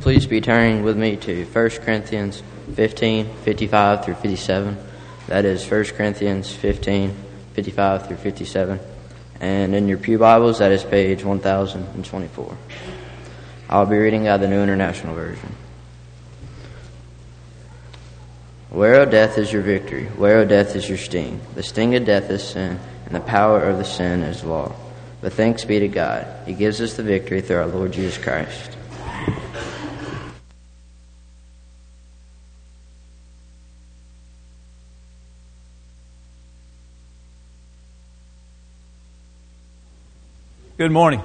Please be turning with me to 1 Corinthians 15, 55 through 57. That is 1 Corinthians 15, 55 through 57. And in your pew Bibles, that is page 1024. I'll be reading out the New International Version. Where, O death, is your victory? Where, O death, is your sting? The sting of death is sin, and the power of the sin is law. But thanks be to God. He gives us the victory through our Lord Jesus Christ. Good morning.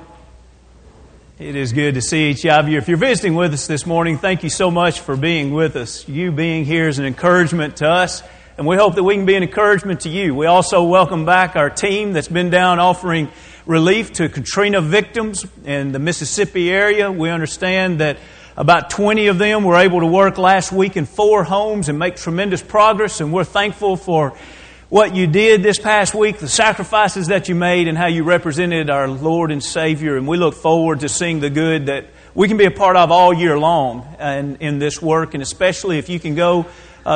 It is good to see each of you. If you're visiting with us this morning, thank you so much for being with us. You being here is an encouragement to us, and we hope that we can be an encouragement to you. We also welcome back our team that's been down offering relief to Katrina victims in the Mississippi area. We understand that about 20 of them were able to work last week in 4 homes and make tremendous progress, and we're thankful for what you did this past week, the sacrifices that you made, and how you represented our Lord and Savior. And we look forward to seeing the good that we can be a part of all year long in this work. And especially if you can go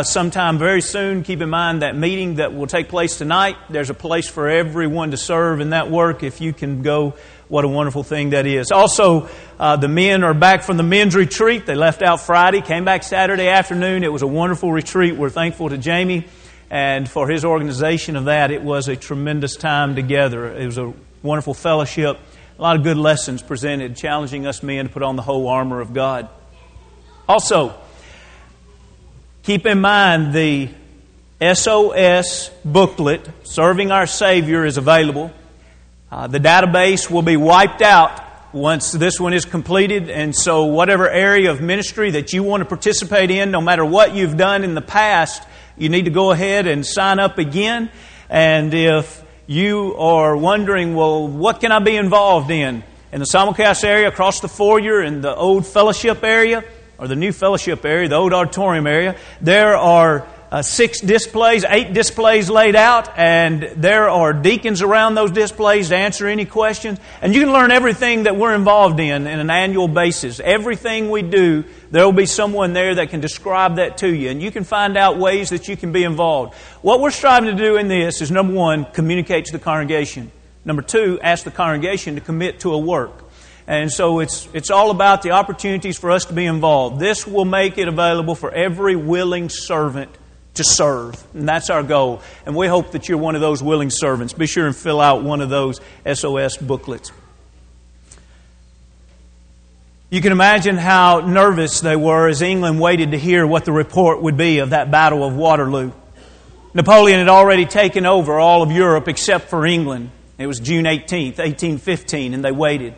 sometime very soon, keep in mind that meeting that will take place tonight. There's a place for everyone to serve in that work. If you can go, what a wonderful thing that is. Also, the men are back from the men's retreat. They left out Friday, came back Saturday afternoon. It was a wonderful retreat. We're thankful to Jamie and for his organization of that. It was a tremendous time together. It was a wonderful fellowship. A lot of good lessons presented, challenging us men to put on the whole armor of God. Also, keep in mind the SOS booklet, Serving Our Savior, is available. The database will be wiped out once this one is completed, and so whatever area of ministry that you want to participate in, no matter what you've done in the past, you need to go ahead and sign up again. And if you are wondering, well, what can I be involved in the simulcast area, across the foyer, in the old fellowship area, or the new fellowship area, the old auditorium area, there are 8 displays laid out, and there are deacons around those displays to answer any questions. And you can learn everything that we're involved in an annual basis. Everything we do, there will be someone there that can describe that to you, and you can find out ways that you can be involved. What we're striving to do in this is, number one, communicate to the congregation. Number two, ask the congregation to commit to a work. And so it's all about the opportunities for us to be involved. This will make it available for every willing servant to serve. And that's our goal. And we hope that you're one of those willing servants. Be sure and fill out one of those SOS booklets. You can imagine how nervous they were as England waited to hear what the report would be of that Battle of Waterloo. Napoleon had already taken over all of Europe except for England. It was June 18th, 1815, and they waited.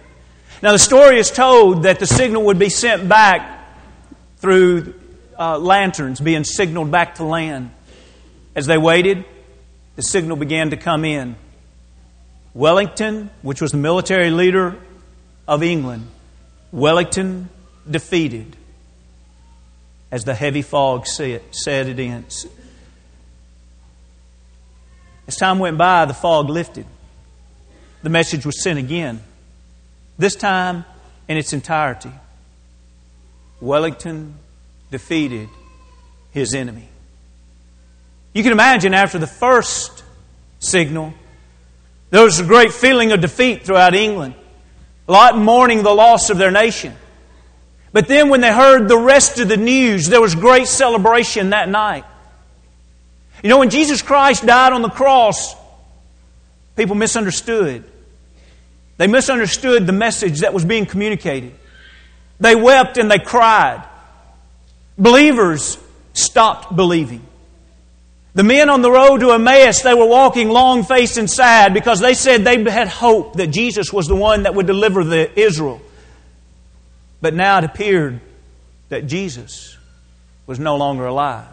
Now the story is told that the signal would be sent back through lanterns being signaled back to land. As they waited, the signal began to come in. Wellington, which was the military leader of England, Wellington defeated as the heavy fog set it in. As time went by, the fog lifted. The message was sent again, this time in its entirety. Wellington defeated his enemy. You can imagine after the first signal, there was a great feeling of defeat throughout England. A lot mourning the loss of their nation. But then when they heard the rest of the news, there was great celebration that night. You know, when Jesus Christ died on the cross, people misunderstood. They misunderstood the message that was being communicated. They wept and they cried. Believers stopped believing. The men on the road to Emmaus, they were walking long-faced and sad because they said they had hope that Jesus was the one that would deliver Israel. But now it appeared that Jesus was no longer alive.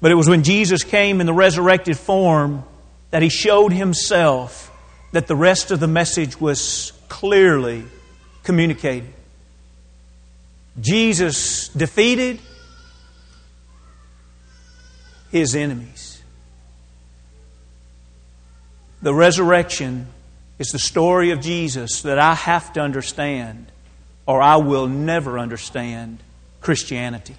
But it was when Jesus came in the resurrected form that He showed Himself that the rest of the message was clearly communicated. Jesus defeated His enemies. The resurrection is the story of Jesus that I have to understand or I will never understand Christianity.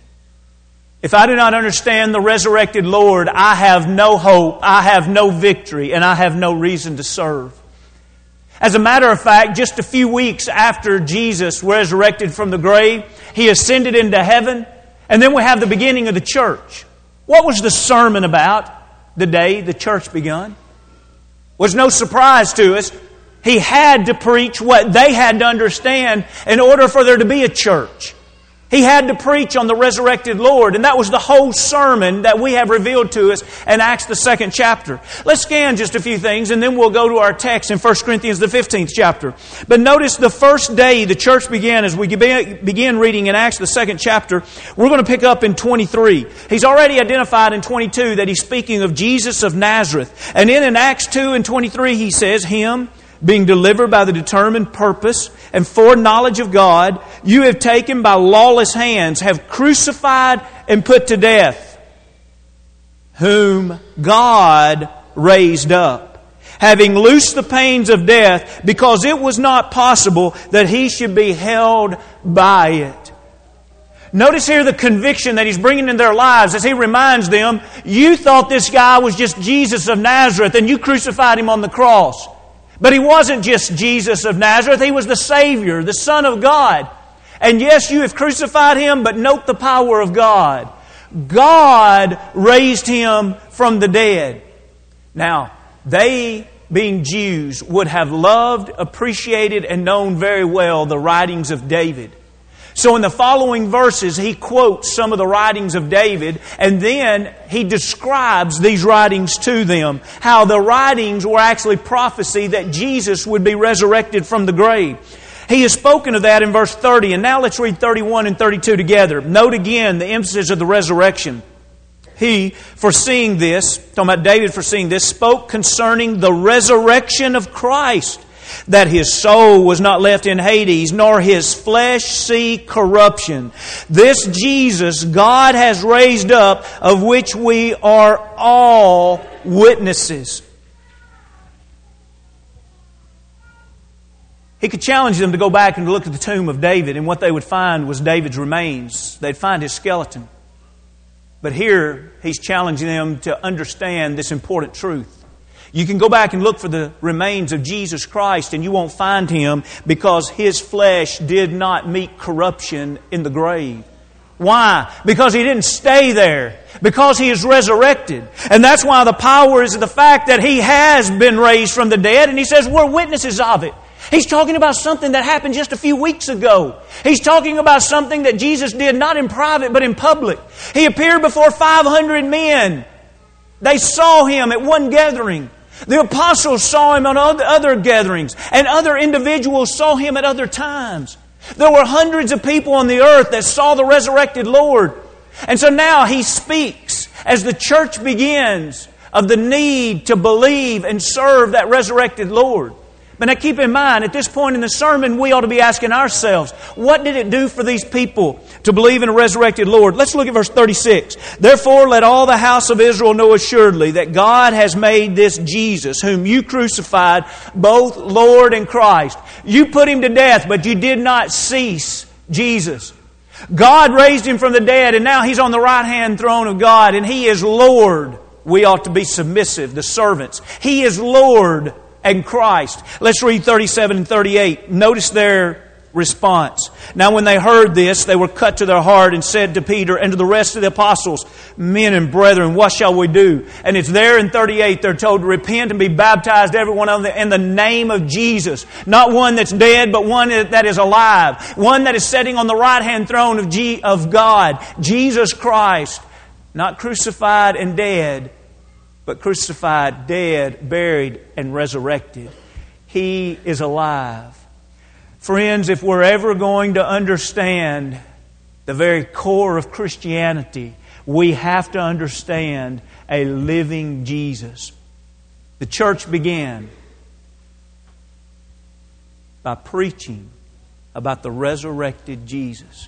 If I do not understand the resurrected Lord, I have no hope, I have no victory, and I have no reason to serve. As a matter of fact, just a few weeks after Jesus was resurrected from the grave, He ascended into heaven, and then we have the beginning of the church. What was the sermon about the day the church begun? It was no surprise to us. He had to preach what they had to understand in order for there to be a church. He had to preach on the resurrected Lord, and that was the whole sermon that we have revealed to us in Acts the 2nd chapter. Let's scan just a few things, and then we'll go to our text in 1 Corinthians the 15th chapter. But notice the first day the church began, as we begin reading in Acts the 2nd chapter, we're going to pick up in 23. He's already identified in 22 that he's speaking of Jesus of Nazareth. And then in Acts 2 and 23 he says, Him, being delivered by the determined purpose and foreknowledge of God, you have taken by lawless hands, have crucified and put to death, whom God raised up, having loosed the pains of death, because it was not possible that He should be held by it. Notice here the conviction that He's bringing in their lives as He reminds them, you thought this guy was just Jesus of Nazareth and you crucified Him on the cross. But He wasn't just Jesus of Nazareth. He was the Savior, the Son of God. And yes, you have crucified Him, but note the power of God. God raised Him from the dead. Now, they, being Jews, would have loved, appreciated, and known very well the writings of David. So in the following verses, he quotes some of the writings of David, and then he describes these writings to them, how the writings were actually prophecy that Jesus would be resurrected from the grave. He has spoken of that in verse 30, and now let's read 31 and 32 together. Note again the emphasis of the resurrection. He, foreseeing this, talking about David foreseeing this, spoke concerning the resurrection of Christ, that His soul was not left in Hades, nor His flesh see corruption. This Jesus God has raised up, of which we are all witnesses. He could challenge them to go back and look at the tomb of David, and what they would find was David's remains. They'd find his skeleton. But here, he's challenging them to understand this important truth. You can go back and look for the remains of Jesus Christ and you won't find Him, because His flesh did not meet corruption in the grave. Why? Because He didn't stay there. Because He is resurrected. And that's why the power is the fact that He has been raised from the dead, and He says we're witnesses of it. He's talking about something that happened just a few weeks ago. He's talking about something that Jesus did not in private but in public. He appeared before 500 men. They saw Him at one gathering. The apostles saw Him on other gatherings, and other individuals saw Him at other times. There were hundreds of people on the earth that saw the resurrected Lord. And so now He speaks as the church begins of the need to believe and serve that resurrected Lord. But now keep in mind, at this point in the sermon, we ought to be asking ourselves, what did it do for these people to believe in a resurrected Lord? Let's look at verse 36. Therefore, let all the house of Israel know assuredly that God has made this Jesus, whom you crucified, both Lord and Christ. You put Him to death, but you did not cease Jesus. God raised Him from the dead, and now He's on the right-hand throne of God, and He is Lord. We ought to be submissive, the servants. He is Lord and Christ. Let's read 37 and 38. Notice their response. Now when they heard this, they were cut to their heart and said to Peter and to the rest of the apostles, Men and brethren, what shall we do? And it's there in 38 they're told to repent and be baptized, every one of them, in the name of Jesus. Not one that's dead, but one that is alive. One that is sitting on the right-hand throne of God, Jesus Christ. Not crucified and dead, but crucified, dead, buried, and resurrected. He is alive. Friends, if we're ever going to understand the very core of Christianity, we have to understand a living Jesus. The church began by preaching about the resurrected Jesus.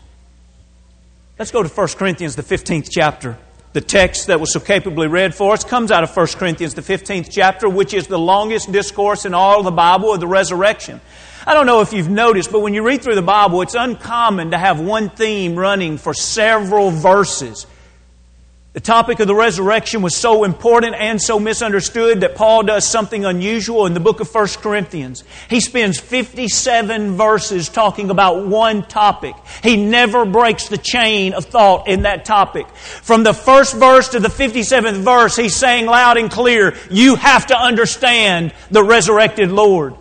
Let's go to 1 Corinthians, the 15th chapter. The text that was so capably read for us comes out of 1 Corinthians, the 15th chapter, which is the longest discourse in all the Bible of the resurrection. I don't know if you've noticed, but when you read through the Bible, it's uncommon to have one theme running for several verses. The topic of the resurrection was so important and so misunderstood that Paul does something unusual in the book of 1 Corinthians. He spends 57 verses talking about one topic. He never breaks the chain of thought in that topic. From the first verse to the 57th verse, he's saying loud and clear, you have to understand the resurrected Lord.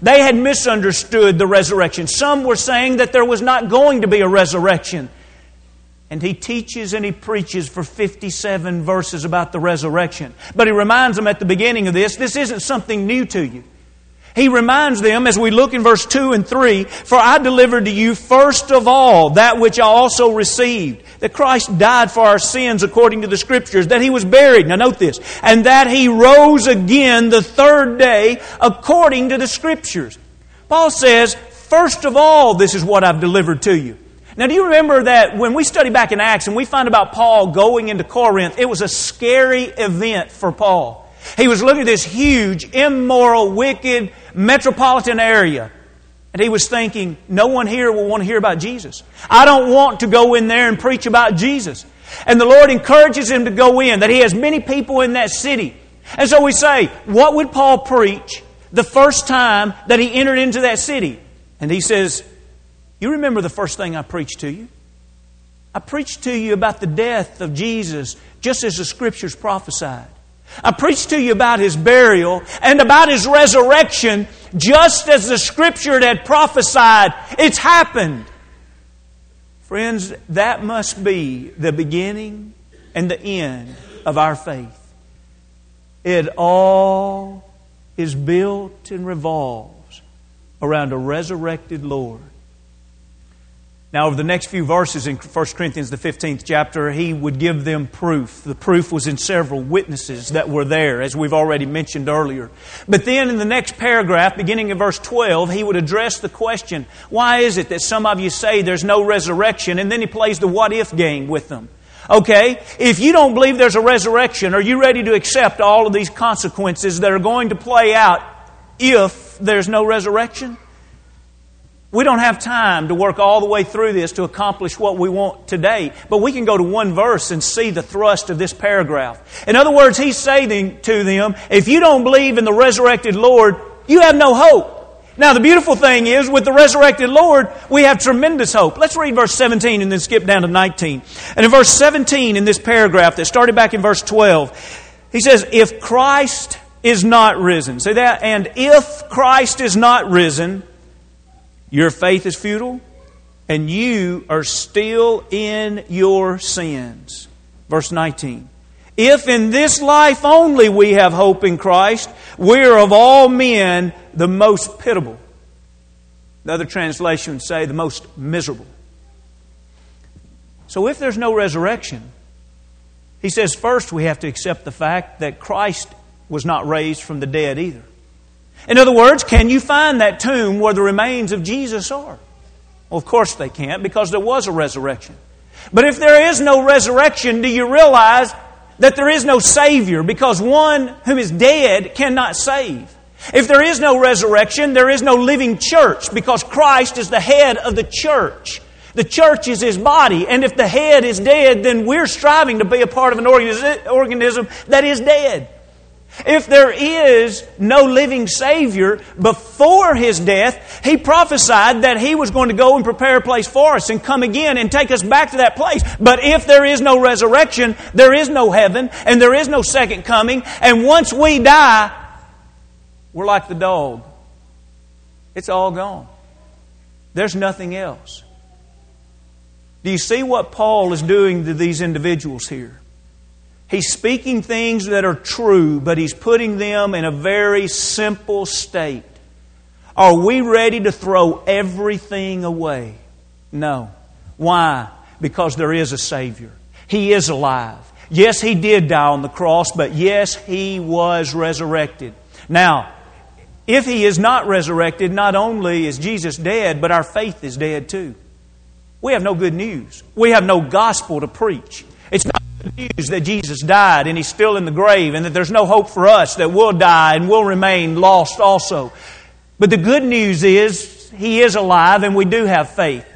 They had misunderstood the resurrection. Some were saying that there was not going to be a resurrection. And he teaches and he preaches for 57 verses about the resurrection. But he reminds them at the beginning of this isn't something new to you. He reminds them, as we look in verse 2 and 3, for I delivered to you first of all that which I also received, that Christ died for our sins according to the Scriptures, that He was buried, now note this, and that He rose again the third day according to the Scriptures. Paul says, first of all, this is what I've delivered to you. Now, do you remember that when we study back in Acts and we find about Paul going into Corinth, it was a scary event for Paul. He was looking at this huge, immoral, wicked metropolitan area. And he was thinking, no one here will want to hear about Jesus. I don't want to go in there and preach about Jesus. And the Lord encourages him to go in, that he has many people in that city. And so we say, what would Paul preach the first time that he entered into that city? And he says, you remember the first thing I preached to you? I preached to you about the death of Jesus, just as the Scriptures prophesied. I preached to you about His burial and about His resurrection, just as the Scripture had prophesied. It's happened. Friends, that must be the beginning and the end of our faith. It all is built and revolves around a resurrected Lord. Now, over the next few verses in 1 Corinthians, the 15th chapter, he would give them proof. The proof was in several witnesses that were there, as we've already mentioned earlier. But then in the next paragraph, beginning in verse 12, he would address the question, why is it that some of you say there's no resurrection? And then he plays the what-if game with them. Okay, if you don't believe there's a resurrection, are you ready to accept all of these consequences that are going to play out if there's no resurrection? We don't have time to work all the way through this to accomplish what we want today. But we can go to one verse and see the thrust of this paragraph. In other words, he's saying to them, if you don't believe in the resurrected Lord, you have no hope. Now, the beautiful thing is, with the resurrected Lord, we have tremendous hope. Let's read verse 17 and then skip down to 19. And in verse 17 in this paragraph that started back in verse 12, he says, if Christ is not risen. Say that, and if Christ is not risen, your faith is futile, and you are still in your sins. Verse 19. If in this life only we have hope in Christ, we are of all men the most pitiable. The other translations say the most miserable. So if there's no resurrection, he says first we have to accept the fact that Christ was not raised from the dead either. In other words, can you find that tomb where the remains of Jesus are? Well, of course they can't, because there was a resurrection. But if there is no resurrection, do you realize that there is no Savior? Because one who is dead cannot save. If there is no resurrection, there is no living church, because Christ is the head of the church. The church is His body, and if the head is dead, then we're striving to be a part of an organism that is dead. If there is no living Savior, before His death, He prophesied that He was going to go and prepare a place for us and come again and take us back to that place. But if there is no resurrection, there is no heaven and there is no second coming. And once we die, we're like the dog. It's all gone. There's nothing else. Do you see what Paul is doing to these individuals here? He's speaking things that are true, but he's putting them in a very simple state. Are we ready to throw everything away? No. Why? Because there is a Savior. He is alive. Yes, He did die on the cross, but yes, He was resurrected. Now, if He is not resurrected, not only is Jesus dead, but our faith is dead too. We have no good news. We have no gospel to preach. It's not news that Jesus died and He's still in the grave and that there's no hope for us, that we'll die and we'll remain lost also. But the good news is He is alive and we do have faith.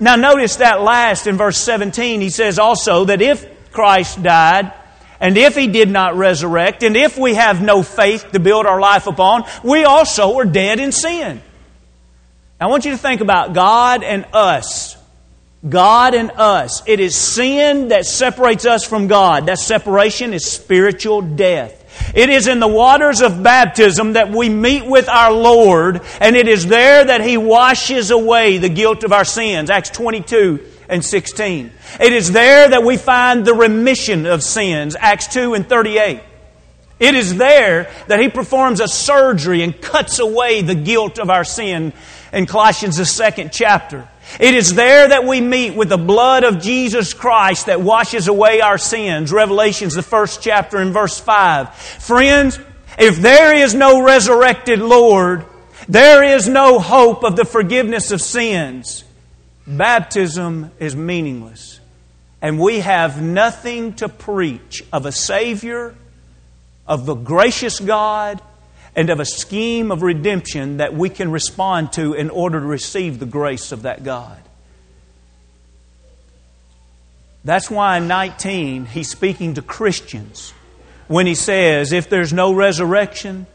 Now notice that last in verse 17, he says also that if Christ died, and if He did not resurrect, and if we have no faith to build our life upon, we also are dead in sin. Now I want you to think about God and us. God and us. It is sin that separates us from God. That separation is spiritual death. It is in the waters of baptism that we meet with our Lord, and it is there that He washes away the guilt of our sins. Acts 22 and 16. It is there that we find the remission of sins. Acts 2 and 38. It is there that He performs a surgery and cuts away the guilt of our sin in Colossians the 2nd chapter. It is there that we meet with the blood of Jesus Christ that washes away our sins. Revelations, the 1st chapter and verse 5. Friends, if there is no resurrected Lord, there is no hope of the forgiveness of sins. Baptism is meaningless. And we have nothing to preach of a Savior, of the gracious God, and of a scheme of redemption that we can respond to in order to receive the grace of that God. That's why in 19, he's speaking to Christians when he says, if there's no resurrection,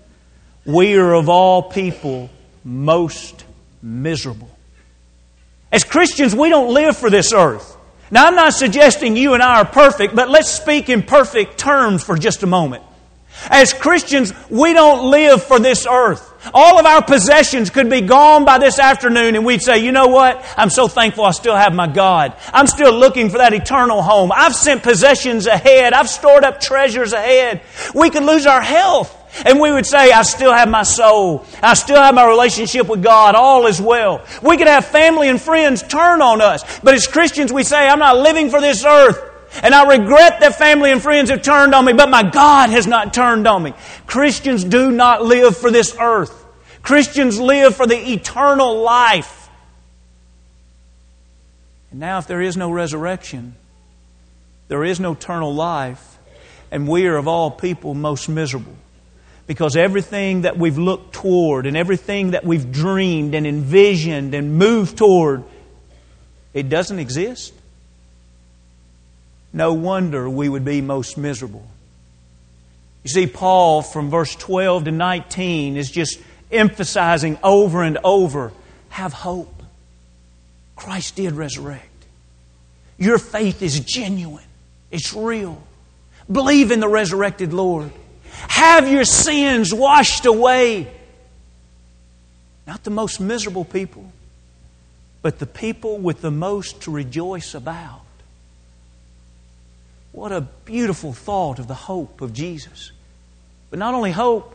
we are of all people most miserable. As Christians, we don't live for this earth. Now, I'm not suggesting you and I are perfect, but let's speak in perfect terms for just a moment. As Christians, we don't live for this earth. All of our possessions could be gone by this afternoon and we'd say, you know what? I'm so thankful I still have my God. I'm still looking for that eternal home. I've sent possessions ahead. I've stored up treasures ahead. We could lose our health and we would say, I still have my soul. I still have my relationship with God. All is well. We could have family and friends turn on us. But as Christians, we say, I'm not living for this earth. And I regret that family and friends have turned on me, but my God has not turned on me. Christians do not live for this earth. Christians live for the eternal life. And now if there is no resurrection, there is no eternal life, and we are of all people most miserable. Because everything that we've looked toward and everything that we've dreamed and envisioned and moved toward, it doesn't exist. No wonder we would be most miserable. You see, Paul from verse 12 to 19 is just emphasizing over and over, have hope. Christ did resurrect. Your faith is genuine. It's real. Believe in the resurrected Lord. Have your sins washed away. Not the most miserable people, but the people with the most to rejoice about. What a beautiful thought of the hope of Jesus. But not only hope,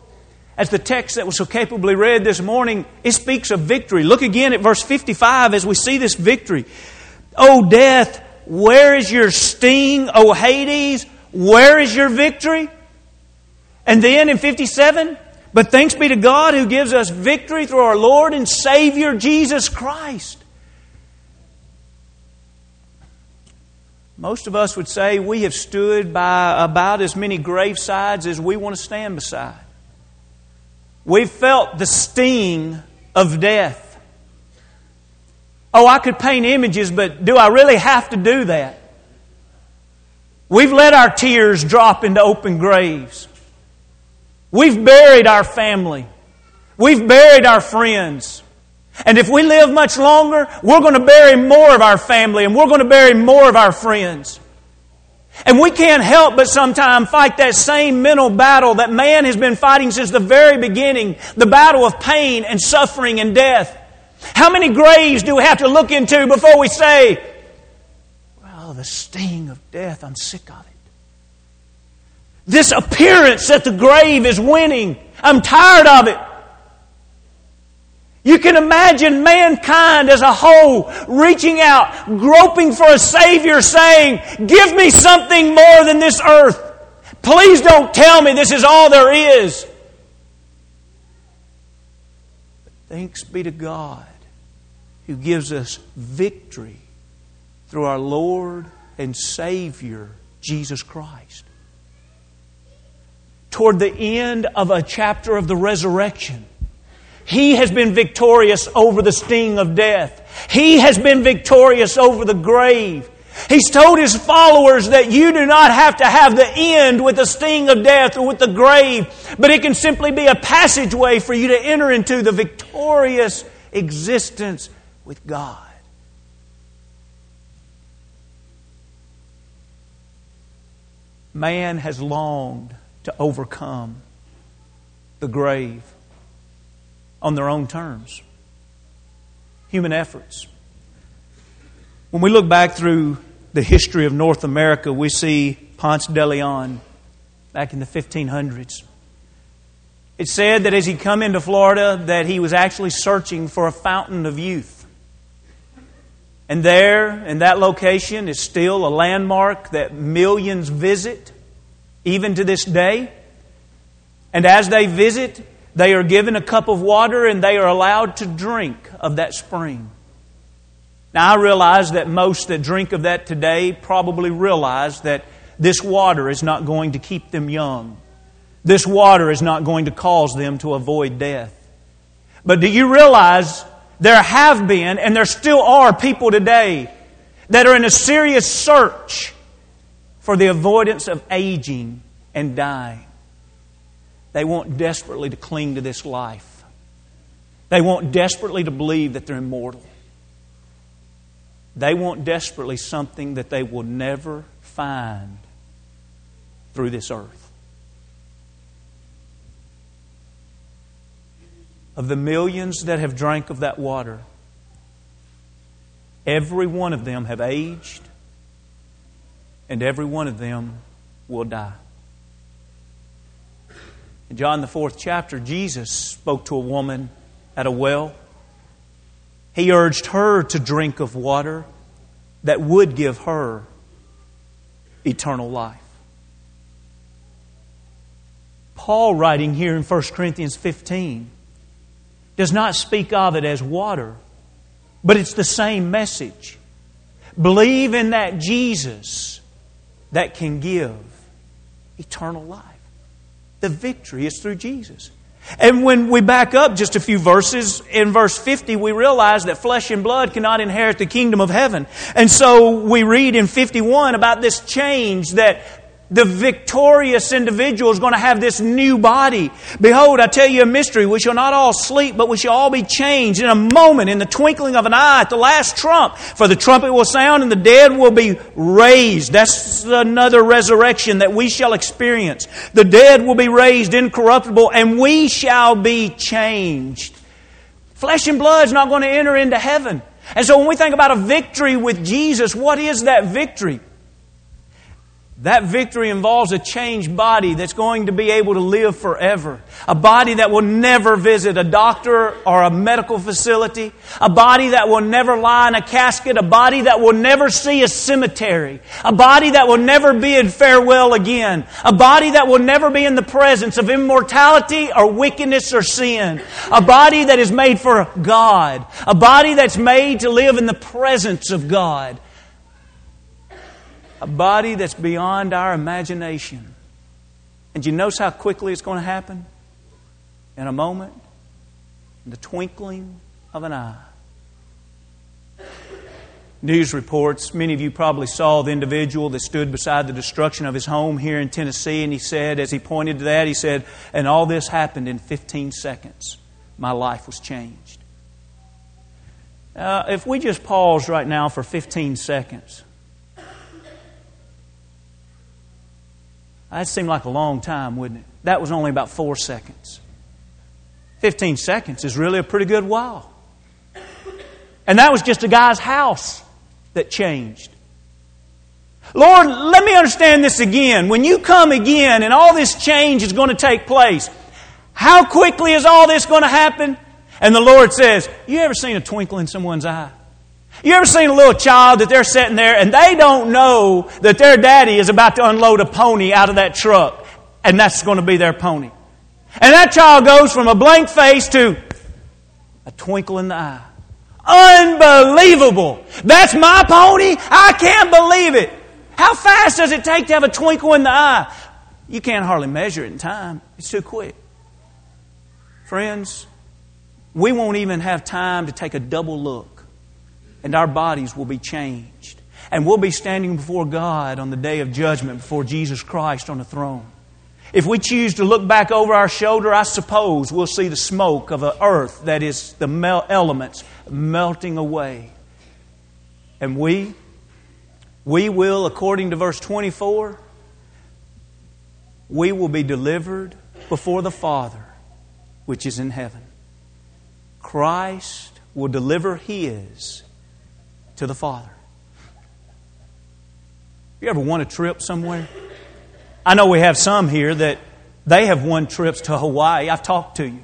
as the text that was so capably read this morning, it speaks of victory. Look again at verse 55 as we see this victory. O death, where is your sting? O Hades, where is your victory? And then in 57, but thanks be to God who gives us victory through our Lord and Savior Jesus Christ. Most of us would say we have stood by about as many gravesides as we want to stand beside. We've felt the sting of death. Oh, I could paint images, but do I really have to do that? We've let our tears drop into open graves. We've buried our family. We've buried our friends. And if we live much longer, we're going to bury more of our family and we're going to bury more of our friends. And we can't help but sometimes fight that same mental battle that man has been fighting since the very beginning, the battle of pain and suffering and death. How many graves do we have to look into before we say, well, the sting of death, I'm sick of it. This appearance that the grave is winning, I'm tired of it. You can imagine mankind as a whole reaching out, groping for a Savior, saying, give me something more than this earth. Please don't tell me this is all there is. But thanks be to God who gives us victory through our Lord and Savior, Jesus Christ. Toward the end of a chapter of the resurrection, He has been victorious over the sting of death. He has been victorious over the grave. He's told His followers that you do not have to have the end with the sting of death or with the grave, but it can simply be a passageway for you to enter into the victorious existence with God. Man has longed to overcome the grave on their own terms. Human efforts. When we look back through the history of North America, we see Ponce de Leon back in the 1500s. It's said that as he come into Florida that he was actually searching for a fountain of youth. And there, in that location, is still a landmark that millions visit, even to this day. And as they visit, they are given a cup of water and they are allowed to drink of that spring. Now, I realize that most that drink of that today probably realize that this water is not going to keep them young. This water is not going to cause them to avoid death. But do you realize there have been, and there still are, people today that are in a serious search for the avoidance of aging and dying? They want desperately to cling to this life. They want desperately to believe that they're immortal. They want desperately something that they will never find through this earth. Of the millions that have drank of that water, every one of them have aged, and every one of them will die. In John the 4th chapter, Jesus spoke to a woman at a well. He urged her to drink of water that would give her eternal life. Paul, writing here in 1 Corinthians 15, does not speak of it as water, but it's the same message. Believe in that Jesus that can give eternal life. The victory is through Jesus. And when we back up just a few verses, in verse 50, we realize that flesh and blood cannot inherit the kingdom of heaven. And so we read in 51 about this change that the victorious individual is going to have this new body. Behold, I tell you a mystery. We shall not all sleep, but we shall all be changed in a moment, in the twinkling of an eye, at the last trump. For the trumpet will sound and the dead will be raised. That's another resurrection that we shall experience. The dead will be raised incorruptible and we shall be changed. Flesh and blood is not going to enter into heaven. And so when we think about a victory with Jesus, what is that victory? That victory involves a changed body that's going to be able to live forever. A body that will never visit a doctor or a medical facility. A body that will never lie in a casket. A body that will never see a cemetery. A body that will never bid farewell again. A body that will never be in the presence of immortality or wickedness or sin. A body that is made for God. A body that's made to live in the presence of God. A body that's beyond our imagination. And you notice how quickly it's going to happen? In a moment, in the twinkling of an eye. News reports, many of you probably saw the individual that stood beside the destruction of his home here in Tennessee, and he said, as he pointed to that, he said, and all this happened in 15 seconds. My life was changed. If we just pause right now for 15 seconds... That seemed like a long time, wouldn't it? That was only about 4 seconds. 15 seconds is really a pretty good while. And that was just a guy's house that changed. Lord, let me understand this again. When you come again and all this change is going to take place, how quickly is all this going to happen? And the Lord says, you ever seen a twinkle in someone's eye? You ever seen a little child that they're sitting there and they don't know that their daddy is about to unload a pony out of that truck and that's going to be their pony? And that child goes from a blank face to a twinkle in the eye. Unbelievable! That's my pony? I can't believe it! How fast does it take to have a twinkle in the eye? You can't hardly measure it in time. It's too quick. Friends, we won't even have time to take a double look. And our bodies will be changed. And we'll be standing before God on the day of judgment, before Jesus Christ on the throne. If we choose to look back over our shoulder, I suppose we'll see the smoke of an earth that is the elements melting away. And we will, according to verse 24, we will be delivered before the Father, which is in heaven. Christ will deliver His to the Father. You ever won a trip somewhere? I know we have some here that they have won trips to Hawaii. I've talked to you.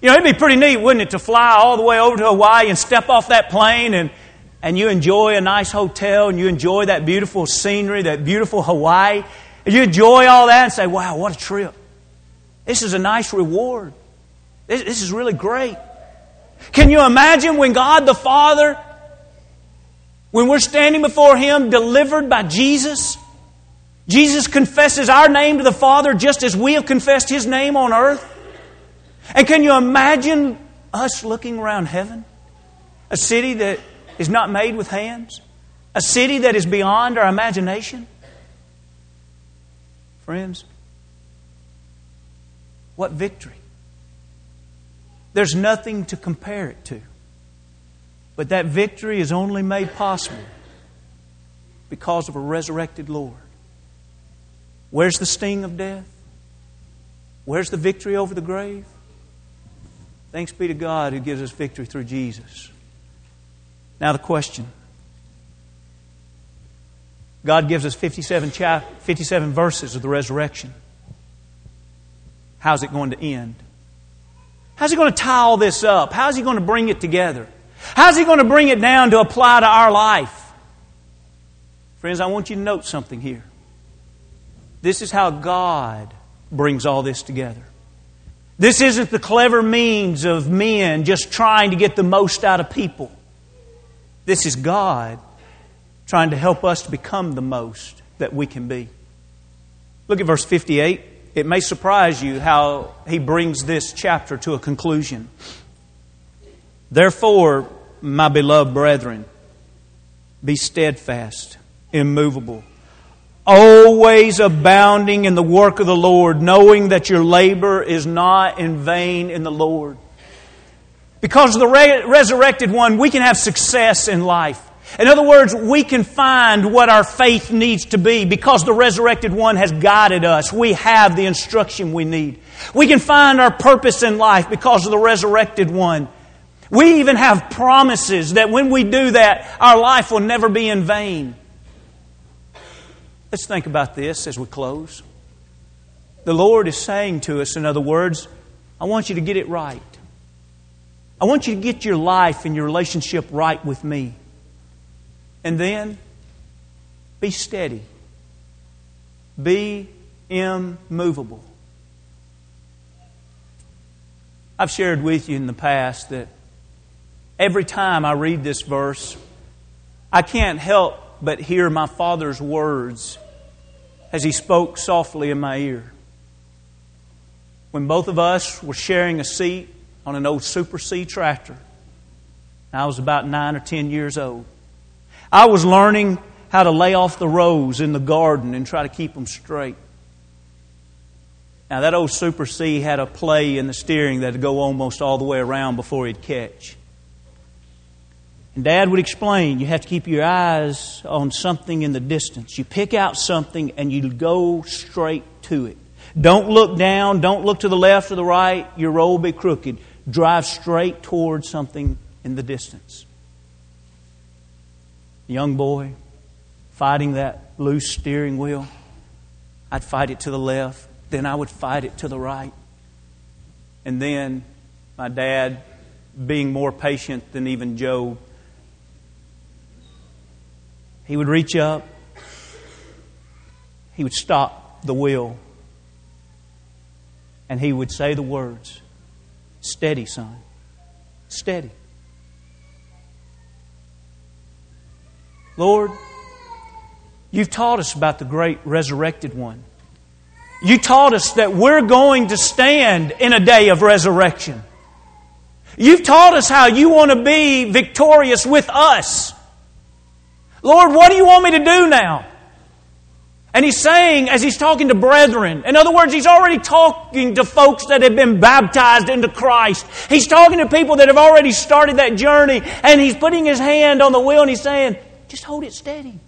You know, it'd be pretty neat, wouldn't it, to fly all the way over to Hawaii and step off that plane and you enjoy a nice hotel and you enjoy that beautiful scenery, that beautiful Hawaii. And you enjoy all that and say, wow, what a trip. This is a nice reward. This is really great. Can you imagine when God the Father, when we're standing before Him delivered by Jesus? Jesus confesses our name to the Father just as we have confessed His name on earth. And can you imagine us looking around heaven? A city that is not made with hands. A city that is beyond our imagination. Friends, what victory. There's nothing to compare it to. But that victory is only made possible because of a resurrected Lord. Where's the sting of death? Where's the victory over the grave? Thanks be to God who gives us victory through Jesus. Now the question. God gives us 57 verses of the resurrection. How's it going to end? How's He going to tie all this up? How's He going to bring it together? How's He going to bring it down to apply to our life? Friends, I want you to note something here. This is how God brings all this together. This isn't the clever means of men just trying to get the most out of people. This is God trying to help us to become the most that we can be. Look at verse 58. It may surprise you how He brings this chapter to a conclusion. Therefore, my beloved brethren, be steadfast, immovable, always abounding in the work of the Lord, knowing that your labor is not in vain in the Lord. Because of the resurrected One, we can have success in life. In other words, we can find what our faith needs to be because the resurrected One has guided us. We have the instruction we need. We can find our purpose in life because of the resurrected One. We even have promises that when we do that, our life will never be in vain. Let's think about this as we close. The Lord is saying to us, in other words, I want you to get it right. I want you to get your life and your relationship right with me. And then, be steady. Be immovable. I've shared with you in the past that every time I read this verse, I can't help but hear my Father's words as He spoke softly in my ear. When both of us were sharing a seat on an old Super C tractor, I was about 9 or 10 years old. I was learning how to lay off the rows in the garden and try to keep them straight. Now that old Super C had a play in the steering that would go almost all the way around before he'd catch. And Dad would explain, you have to keep your eyes on something in the distance. You pick out something and you go straight to it. Don't look down, don't look to the left or the right, your row will be crooked. Drive straight toward something in the distance. Young boy, fighting that loose steering wheel. I'd fight it to the left, then I would fight it to the right. And then my dad, being more patient than even Job, he would reach up, he would stop the wheel, and he would say the words, steady, son, steady. Lord, You've taught us about the great resurrected One. You taught us that we're going to stand in a day of resurrection. You've taught us how you want to be victorious with us. Lord, what do you want me to do now? And he's saying, as he's talking to brethren, in other words, he's already talking to folks that have been baptized into Christ. He's talking to people that have already started that journey, and he's putting his hand on the wheel and he's saying, just hold it steady.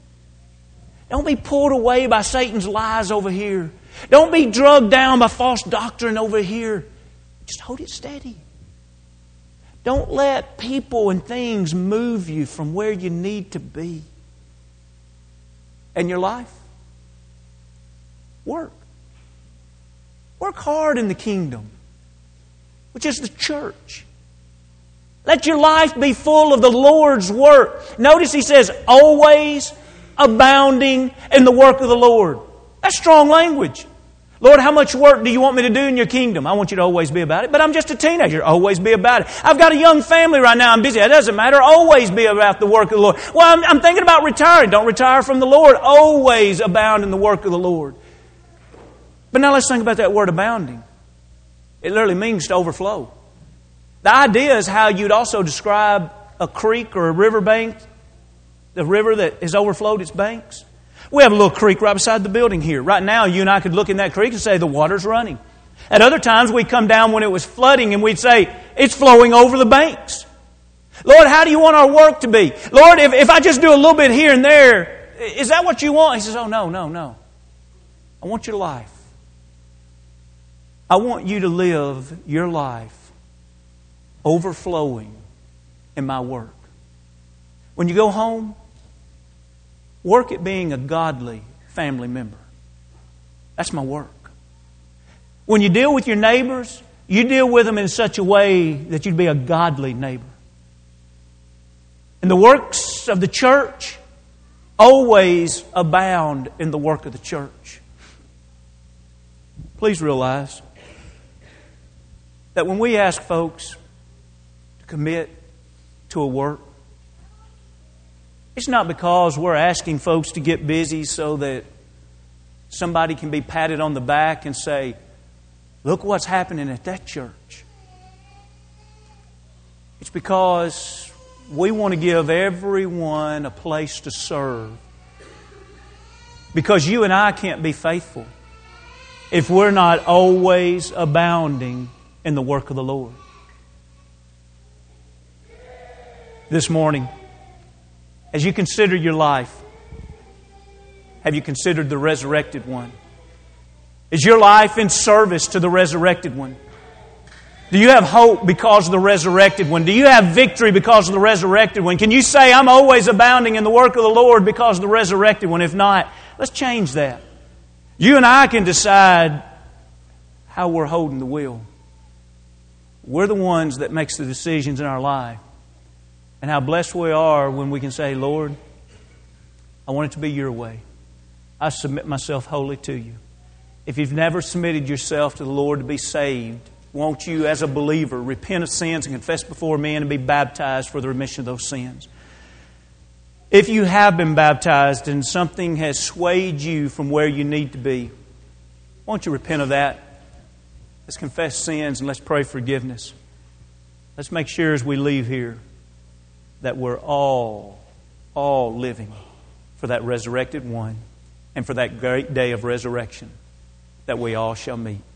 Don't be pulled away by Satan's lies over here. Don't be drugged down by false doctrine over here. Just hold it steady. Don't let people and things move you from where you need to be. And your life? Work. Work hard in the kingdom, which is the church. Let your life be full of the Lord's work. Notice he says, always abounding in the work of the Lord. That's strong language. Lord, how much work do you want me to do in your kingdom? I want you to always be about it. But I'm just a teenager. Always be about it. I've got a young family right now. I'm busy. It doesn't matter. Always be about the work of the Lord. Well, I'm thinking about retiring. Don't retire from the Lord. Always abound in the work of the Lord. But now let's think about that word abounding. It literally means to overflow. The idea is how you'd also describe a creek or a river bank, the river that has overflowed its banks. We have a little creek right beside the building here. Right now, you and I could look in that creek and say, the water's running. At other times, we'd come down when it was flooding and we'd say, it's flowing over the banks. Lord, how do you want our work to be? Lord, if I just do a little bit here and there, is that what you want? He says, oh, no. I want your life. I want you to live your life overflowing in my work. When you go home, work at being a godly family member. That's my work. When you deal with your neighbors, you deal with them in such a way that you'd be a godly neighbor. And the works of the church always abound in the work of the church. Please realize that when we ask folks to commit to a work, it's not because we're asking folks to get busy so that somebody can be patted on the back and say, look what's happening at that church. It's because we want to give everyone a place to serve. Because you and I can't be faithful if we're not always abounding in the work of the Lord. This morning, as you consider your life, have you considered the resurrected one? Is your life in service to the resurrected one? Do you have hope because of the resurrected one? Do you have victory because of the resurrected one? Can you say, I'm always abounding in the work of the Lord because of the resurrected one? If not, let's change that. You and I can decide how we're holding the wheel. We're the ones that makes the decisions in our life. And how blessed we are when we can say, Lord, I want it to be your way. I submit myself wholly to you. If you've never submitted yourself to the Lord to be saved, won't you, as a believer, repent of sins and confess before men and be baptized for the remission of those sins? If you have been baptized and something has swayed you from where you need to be, won't you repent of that? Let's confess sins and let's pray forgiveness. Let's make sure as we leave here that we're all living for that resurrected one and for that great day of resurrection that we all shall meet.